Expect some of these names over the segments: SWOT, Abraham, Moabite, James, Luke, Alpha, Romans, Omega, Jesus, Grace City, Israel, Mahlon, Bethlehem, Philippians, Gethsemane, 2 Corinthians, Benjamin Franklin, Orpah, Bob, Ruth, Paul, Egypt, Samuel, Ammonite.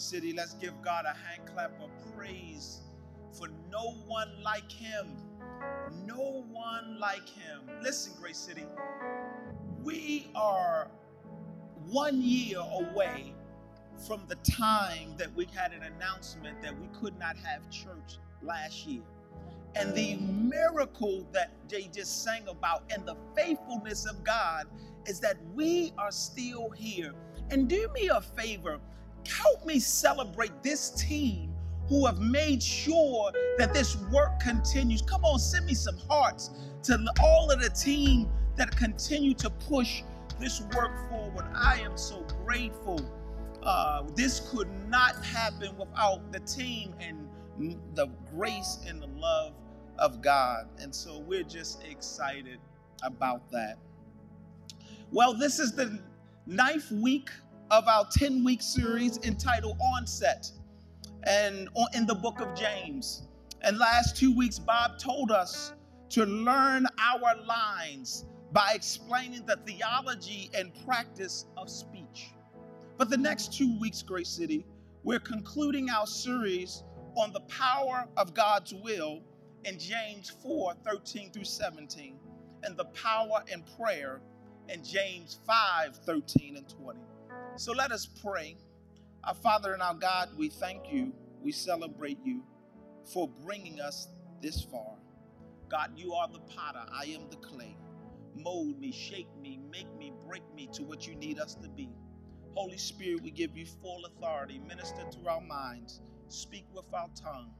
City. Let's give God a hand clap of praise for no one like him. No one like him. Listen, Grace City, we are 1 year away from the time that we had an announcement that we could not have church last year. And the miracle that they just sang about and the faithfulness of God is that we are still here. And do me a favor, help me celebrate this team who have made sure that this work continues. Come on, send me some hearts to all of the team that continue to push this work forward. I am so grateful. This could not happen without the team and the grace and the love of God. And so we're just excited about that. Well, this is the 9th week of our 10-week series entitled Onset and in the book of James. And last 2 weeks, Bob told us to learn our lines by explaining the theology and practice of speech. But the next 2 weeks, Grace City, we're concluding our series on the power of God's will in James 4:13 through 17, and the power and prayer in James 5:13 and 20. So let us pray. Our Father and our God, we thank you. We celebrate you for bringing us this far. God, you are the potter. I am the clay. Mold me, shape me, make me, break me to what you need us to be. Holy Spirit, we give you full authority. Minister to our minds. Speak with our tongue,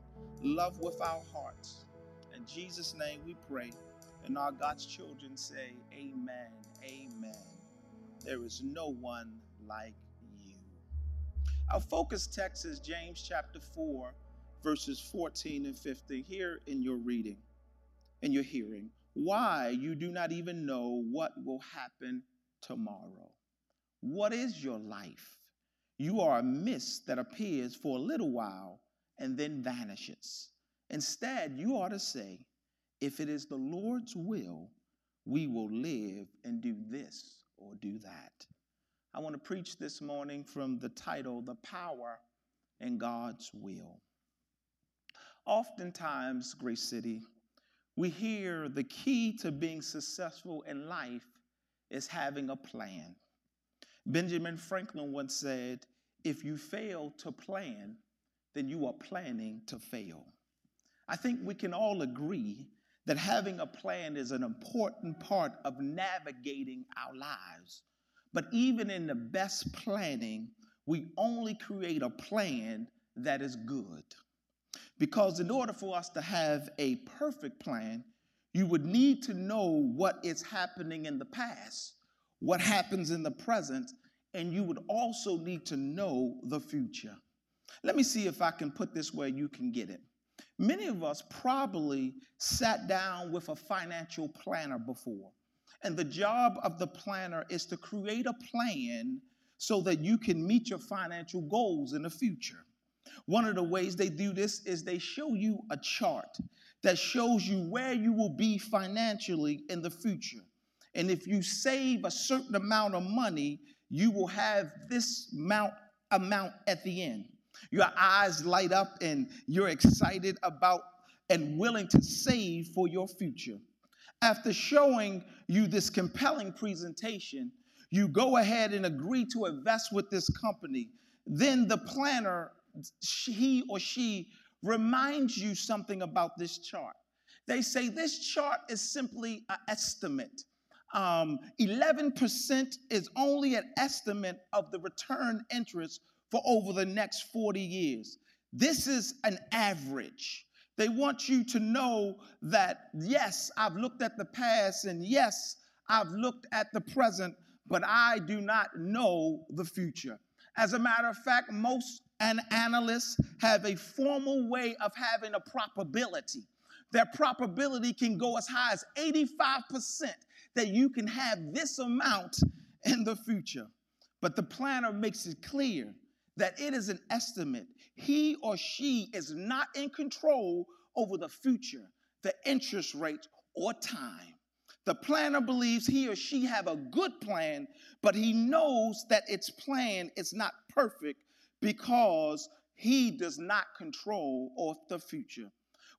love with our hearts. In Jesus' name we pray, and our God's children say, amen, amen. There is no one like you. Our focus text is James chapter 4, verses 14 and 15. Here in your reading, in your hearing, why you do not even know what will happen tomorrow. What is your life? You are a mist that appears for a little while and then vanishes. Instead, you ought to say, if it is the Lord's will, we will live and do this or do that. I want to preach this morning from the title, The Power in God's Will. Oftentimes, Grace City, we hear the key to being successful in life is having a plan. Benjamin Franklin once said, if you fail to plan, then you are planning to fail. I think we can all agree that having a plan is an important part of navigating our lives. But even in the best planning, we only create a plan that is good. Because in order for us to have a perfect plan, you would need to know what is happening in the past, what happens in the present, and you would also need to know the future. Let me see if I can put this where you can get it. Many of us probably sat down with a financial planner before, and the job of the planner is to create a plan so that you can meet your financial goals in the future. One of the ways they do this is they show you a chart that shows you where you will be financially in the future. And if you save a certain amount of money, you will have this amount at the end. Your eyes light up and you're excited about and willing to save for your future. After showing you this compelling presentation, you go ahead and agree to invest with this company. Then the planner, he or she, reminds you something about this chart. They say this chart is simply an estimate. 11% is only an estimate of the return interest for over the next 40 years. This is an average. They want you to know that, yes, I've looked at the past, and yes, I've looked at the present, but I do not know the future. As a matter of fact, most analysts have a formal way of having a probability. Their probability can go as high as 85%. That you can have this amount in the future. But the planner makes it clear that it is an estimate. He or she is not in control over the future, the interest rate, or time. The planner believes he or she have a good plan, but he knows that its plan is not perfect because he does not control of the future.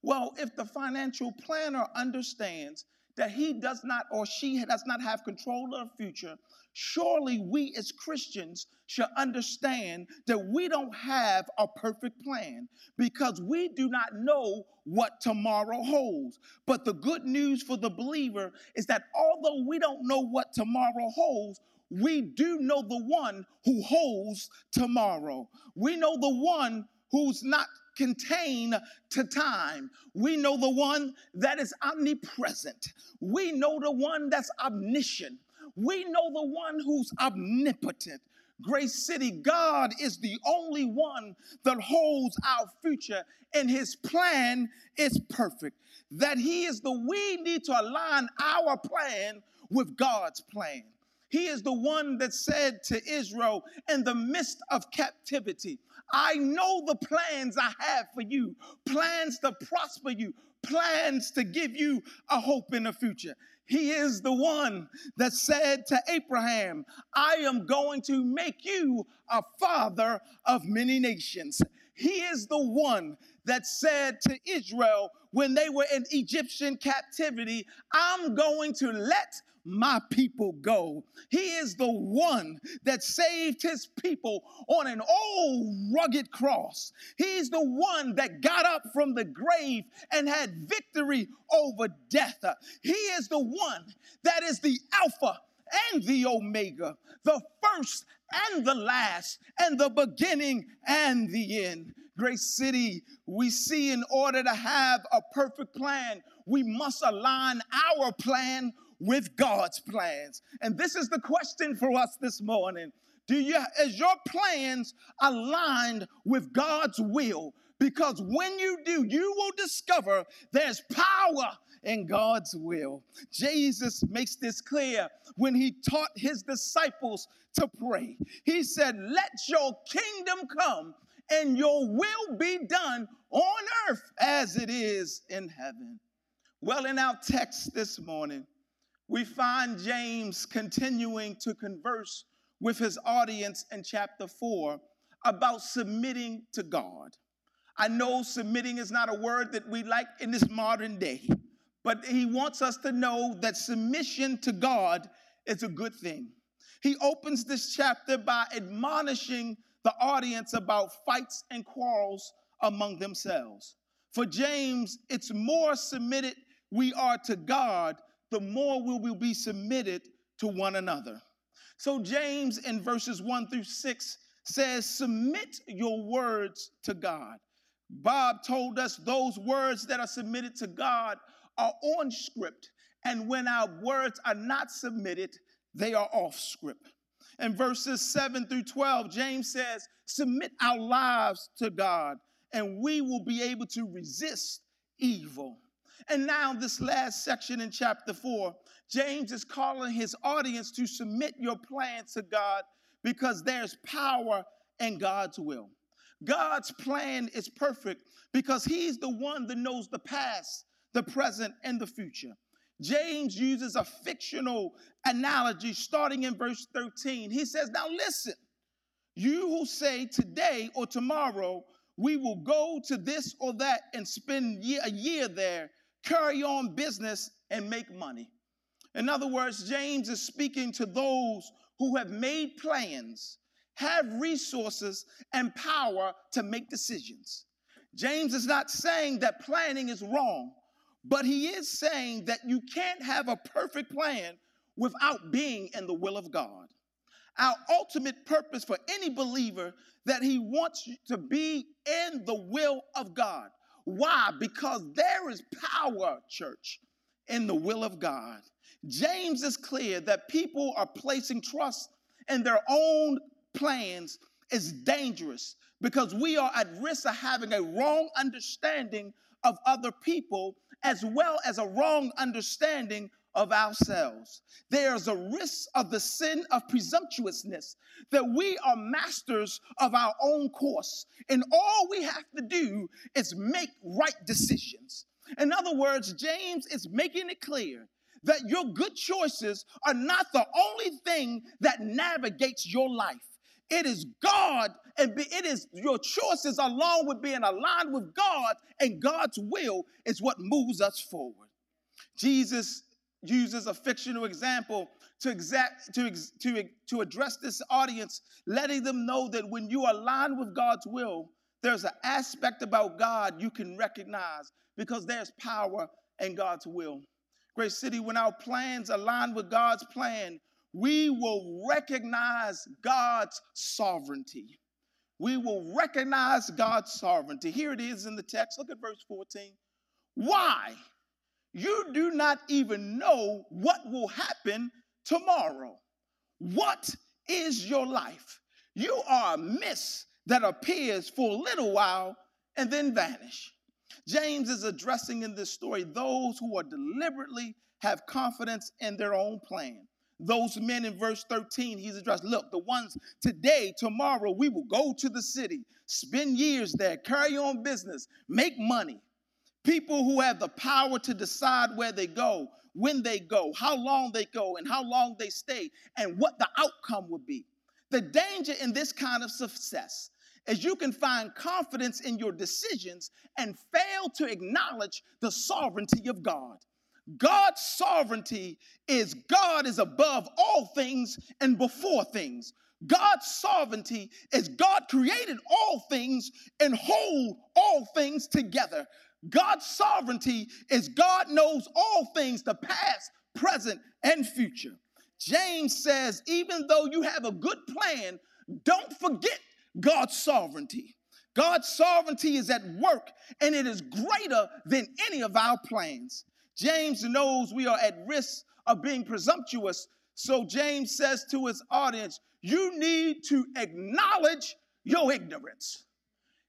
Well, if the financial planner understands that he does not or she does not have control of the future, surely we as Christians should understand that we don't have a perfect plan because we do not know what tomorrow holds. But the good news for the believer is that although we don't know what tomorrow holds, we do know the one who holds tomorrow. We know the one who's not contained to time. We know the one that is omnipresent. We know the one that's omniscient. We know the one who's omnipotent. Grace City, God is the only one that holds our future, and his plan is perfect. That he is the one we need to align our plan with God's plan. He is the one that said to Israel in the midst of captivity, I know the plans I have for you, plans to prosper you, plans to give you a hope in the future. He is the one that said to Abraham, I am going to make you a father of many nations. He is the one that said to Israel when they were in Egyptian captivity, I'm going to let my people go. He is the one that saved his people on an old rugged cross. He's the one that got up from the grave and had victory over death. He is the one that is the Alpha and the Omega, the first and the last, and the beginning and the end. Grace City, we see in order to have a perfect plan, we must align our plan with God's plans. And this is the question for us this morning. Is your plans aligned with God's will? Because when you do, you will discover there's power in God's will. Jesus makes this clear when he taught his disciples to pray. He said, let your kingdom come and your will be done on earth as it is in heaven. Well, in our text this morning, we find James continuing to converse with his audience in chapter 4 about submitting to God. I know submitting is not a word that we like in this modern day, but he wants us to know that submission to God is a good thing. He opens this chapter by admonishing the audience about fights and quarrels among themselves. For James, it's more submitted we are to God, the more we will be submitted to one another. So James in verses 1-6 says, submit your words to God. Bob told us those words that are submitted to God are on script. And when our words are not submitted, they are off script. In verses 7-12, James says, submit our lives to God, and we will be able to resist evil. And now this last section in chapter 4, James is calling his audience to submit your plans to God because there's power in God's will. God's plan is perfect because he's the one that knows the past, the present, and the future. James uses a fictional analogy starting in verse 13. He says, now listen, you who say today or tomorrow, we will go to this or that and spend a year there, carry on business, and make money. In other words, James is speaking to those who have made plans, have resources, and power to make decisions. James is not saying that planning is wrong, but he is saying that you can't have a perfect plan without being in the will of God. Our ultimate purpose for any believer that he wants you to be in the will of God. Why? Because there is power, church, in the will of God. James is clear that people are placing trust in their own plans is dangerous because we are at risk of having a wrong understanding of other people as well as a wrong understanding of ourselves. There's a risk of the sin of presumptuousness, that we are masters of our own course, and all we have to do is make right decisions. In other words, James is making it clear that your good choices are not the only thing that navigates your life. It is God, and it is your choices along with being aligned with God and God's will is what moves us forward. Jesus uses a fictional example to address this audience, letting them know that when you align with God's will, there's an aspect about God you can recognize because there's power in God's will. Grace City, when our plans align with God's plan, we will recognize God's sovereignty. We will recognize God's sovereignty. Here it is in the text. Look at verse 14. Why? You do not even know what will happen tomorrow. What is your life? You are a mist that appears for a little while and then vanish. James is addressing in this story those who are deliberately have confidence in their own plan. Those men in verse 13, he's addressed, look, the ones today, tomorrow, we will go to the city, spend years there, carry on business, make money. People who have the power to decide where they go, when they go, how long they go, and how long they stay, and what the outcome would be. The danger in this kind of success is you can find confidence in your decisions and fail to acknowledge the sovereignty of God. God's sovereignty is God is above all things and before things. God's sovereignty is God created all things and hold all things together. God's sovereignty is God knows all things, the past, present, and future. James says, even though you have a good plan, don't forget God's sovereignty. God's sovereignty is at work, and it is greater than any of our plans. James knows we are at risk of being presumptuous, so James says to his audience, you need to acknowledge your ignorance.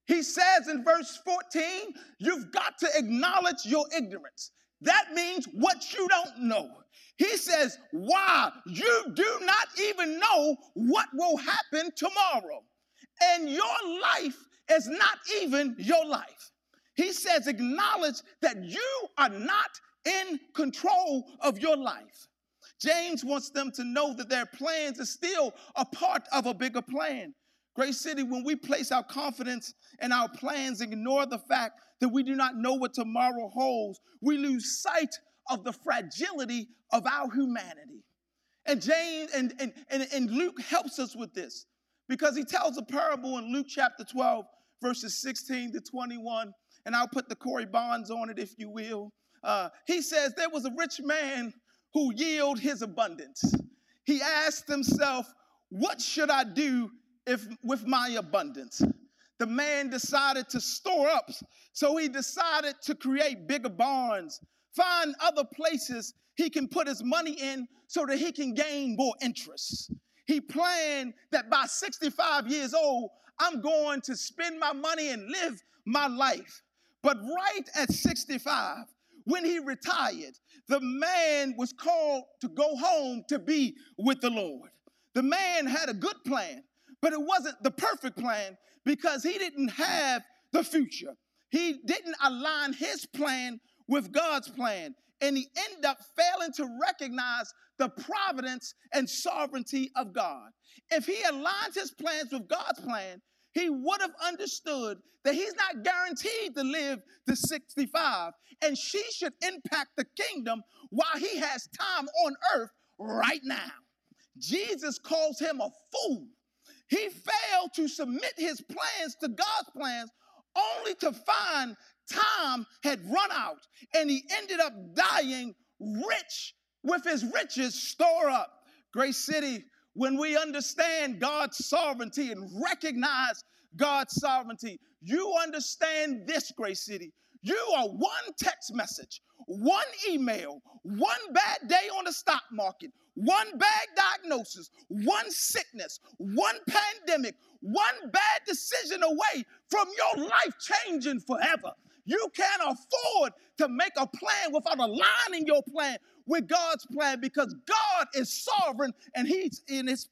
He says in verse 14, you've got to acknowledge your ignorance. That means what you don't know. He says, why? You do not even know what will happen tomorrow. And your life is not even your life. He says, acknowledge that you are not in control of your life. James wants them to know that their plans are still a part of a bigger plan. Grace City, when we place our confidence in our plans and ignore the fact that we do not know what tomorrow holds, we lose sight of the fragility of our humanity. And James and Luke helps us with this because he tells a parable in Luke chapter 12, verses 16 to 21, and I'll put the Corey Bonds on it, if you will. He says, there was a rich man who yielded his abundance. He asked himself, what should I do with my abundance? The man decided to store up, so he decided to create bigger barns, find other places he can put his money in so that he can gain more interest. He planned that by 65 years old, I'm going to spend my money and live my life. But right at 65, when he retired, the man was called to go home to be with the Lord. The man had a good plan, but it wasn't the perfect plan because he didn't have the future. He didn't align his plan with God's plan, and he ended up failing to recognize the providence and sovereignty of God. If he aligned his plans with God's plan, he would have understood that he's not guaranteed to live to 65, and she should impact the kingdom while he has time on earth right now. Jesus calls him a fool. He failed to submit his plans to God's plans only to find time had run out, and he ended up dying rich with his riches stored up. Grace City, when we understand God's sovereignty and recognize God's sovereignty, you understand this, Grace City. You are one text message, one email, one bad day on the stock market, one bad diagnosis, one sickness, one pandemic, one bad decision away from your life changing forever. You can't afford to make a plan without aligning your plan with God's plan because God is sovereign and it is in his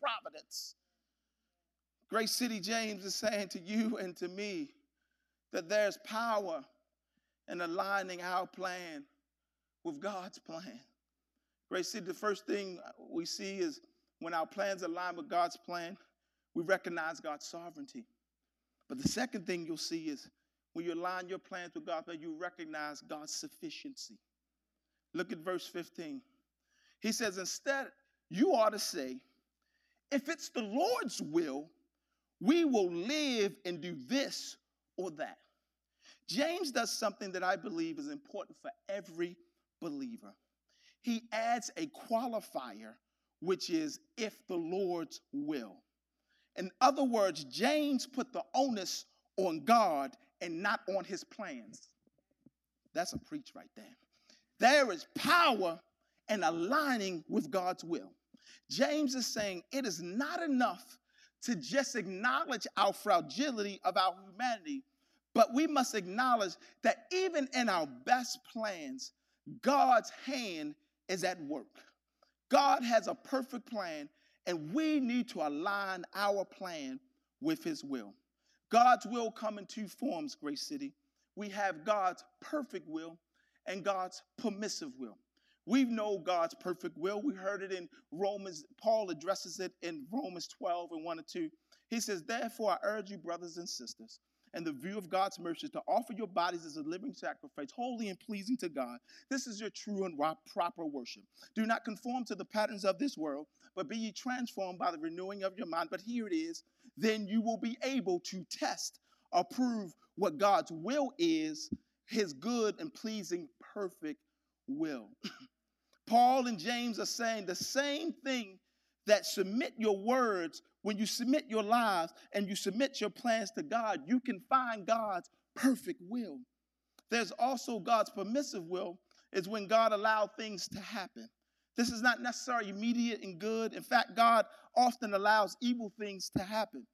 providence. Grace City, James is saying to you and to me that there's power in aligning our plan with God's plan. Grace City, the first thing we see is when our plans align with God's plan, we recognize God's sovereignty. But the second thing you'll see is when you align your plans with God's plan, you recognize God's sufficiency. Look at verse 15. He says, instead, you ought to say, if it's the Lord's will, we will live and do this or that. James does something that I believe is important for every believer. He adds a qualifier, which is if the Lord's will. In other words, James put the onus on God and not on his plans. That's a preach right there. There is power in aligning with God's will. James is saying it is not enough to just acknowledge our fragility of our humanity, but we must acknowledge that even in our best plans, God's hand is at work. God has a perfect plan, and we need to align our plan with his will. God's will comes in two forms, Grace City. We have God's perfect will and God's permissive will. We know God's perfect will. We heard it in Romans. Paul addresses it in Romans 12 and 1 and 2. He says, therefore, I urge you, brothers and sisters, in the view of God's mercy, to offer your bodies as a living sacrifice, holy and pleasing to God. This is your true and proper worship. Do not conform to the patterns of this world, but be ye transformed by the renewing of your mind. But here it is. Then you will be able to test or prove what God's will is, his good and pleasing, perfect will. Paul and James are saying the same thing, that submit your words, when you submit your lives and you submit your plans to God, you can find God's perfect will. There's also God's permissive will, is when God allows things to happen. This is not necessarily immediate and good. In fact, God often allows evil things to happen.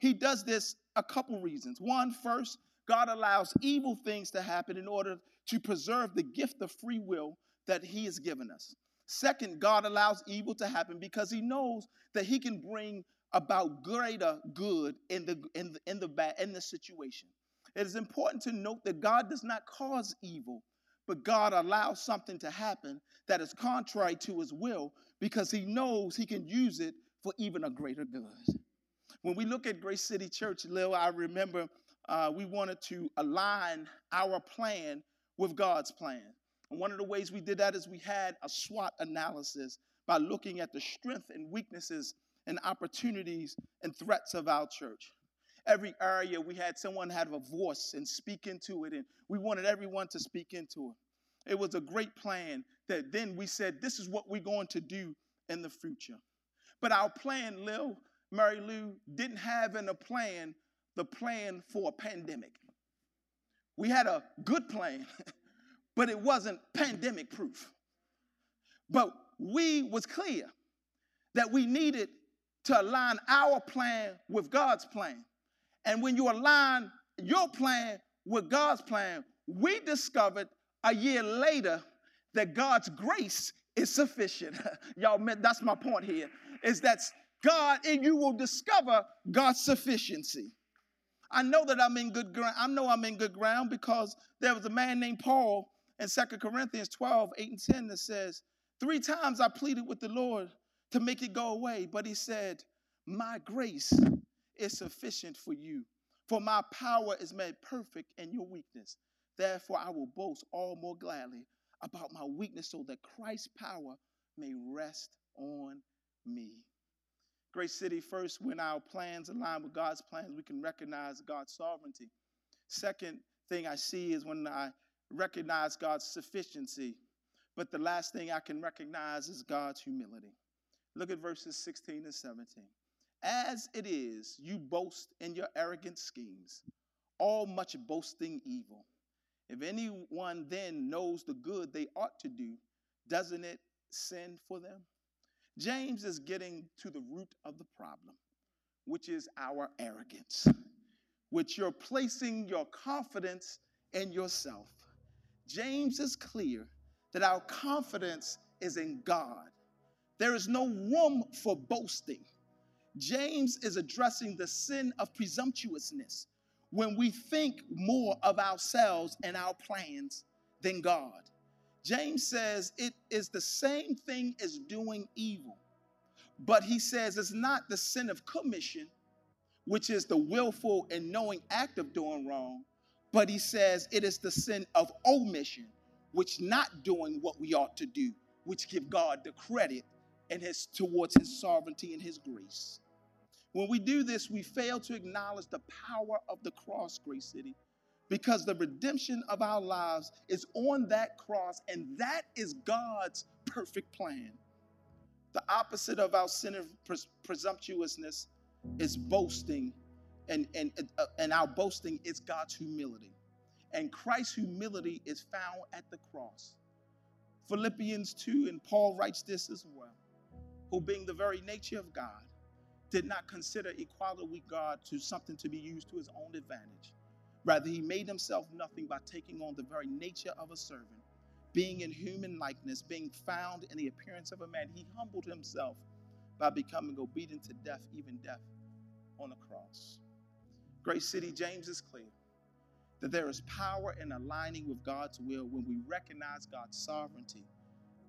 He does this a couple reasons. One, first, God allows evil things to happen in order to preserve the gift of free will that he has given us. Second, God allows evil to happen because he knows that he can bring about greater good in the situation. It is important to note that God does not cause evil, but God allows something to happen that is contrary to his will because he knows he can use it for even a greater good. When we look at Grace City Church, Lil, I remember we wanted to align our plan with God's plan. And one of the ways we did that is we had a SWOT analysis by looking at the strengths and weaknesses and opportunities and threats of our church. Every area we had someone have a voice and speak into it, and we wanted everyone to speak into it. It was a great plan that then we said, this is what we're going to do in the future. But our plan, Lil, Mary Lou, didn't have in the plan for a pandemic. We had a good plan, but it wasn't pandemic proof. But we was clear that we needed to align our plan with God's plan. And when you align your plan with God's plan, we discovered a year later that God's grace is sufficient. Y'all, that's my point here, is that God, and you will discover God's sufficiency. I know that I'm in good ground. I know I'm in good ground because there was a man named Paul in 2 Corinthians 12, 8 and 10 that says, 3 times I pleaded with the Lord to make it go away, but he said, my grace is sufficient for you, for my power is made perfect in your weakness. Therefore, I will boast all more gladly about my weakness so that Christ's power may rest on me. Grace City, first, when our plans align with God's plans, we can recognize God's sovereignty. Second thing I see is when I recognize God's sufficiency. But the last thing I can recognize is God's humility. Look at verses 16 and 17. As it is, you boast in your arrogant schemes, all much boasting evil. If anyone then knows the good they ought to do, doesn't it sin for them? James is getting to the root of the problem, which is our arrogance, which you're placing your confidence in yourself. James is clear that our confidence is in God. There is no room for boasting. James is addressing the sin of presumptuousness when we think more of ourselves and our plans than God. James says it is the same thing as doing evil. But he says it's not the sin of commission, which is the willful and knowing act of doing wrong, but he says it is the sin of omission, which not doing what we ought to do, which give God the credit and his towards his sovereignty and his grace. When we do this, we fail to acknowledge the power of the cross, Grace City, because the redemption of our lives is on that cross, and that is God's perfect plan. The opposite of our sin of presumptuousness is boasting, and our boasting is God's humility. And Christ's humility is found at the cross. Philippians 2, and Paul writes this as well, who being the very nature of God, did not consider equality with God to something to be used to his own advantage. Rather, he made himself nothing by taking on the very nature of a servant. Being in human likeness, being found in the appearance of a man, he humbled himself by becoming obedient to death, even death on a cross. Grace City, James is clear that there is power in aligning with God's will when we recognize God's sovereignty,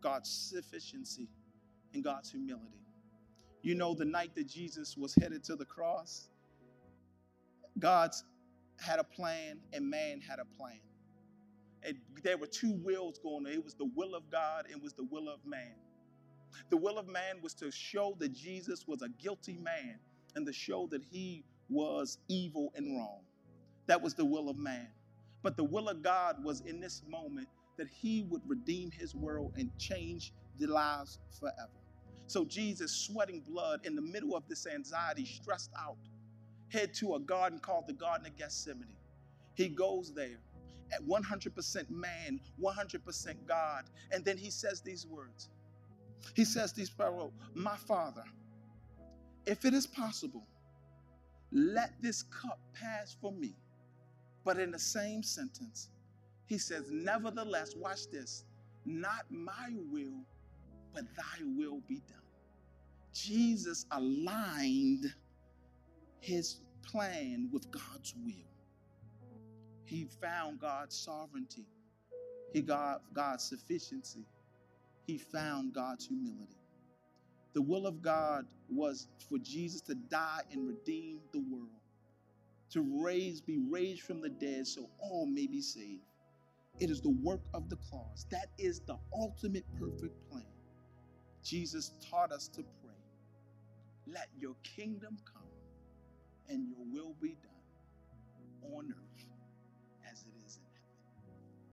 God's sufficiency, and God's humility. You know, the night that Jesus was headed to the cross, God had a plan and man had a plan. And there were two wills going on. It was the will of God and it was the will of man. The will of man was to show that Jesus was a guilty man and to show that he was evil and wrong. That was the will of man. But the will of God was in this moment that he would redeem his world and change the lives forever. So Jesus, sweating blood in the middle of this anxiety, stressed out, head to a garden called the Garden of Gethsemane. He goes there at 100% man, 100% God. And then he says these words. He says these words, "My Father, if it is possible, let this cup pass from me." But in the same sentence, he says, "Nevertheless," watch this, "not my will, but thy will be done." Jesus aligned his plan with God's will. He found God's sovereignty. He got God's sufficiency. He found God's humility. The will of God was for Jesus to die and redeem the world, to be raised from the dead so all may be saved. It is the work of the cross. That is the ultimate perfect plan. Jesus taught us to pray, "Let your kingdom come and your will be done on earth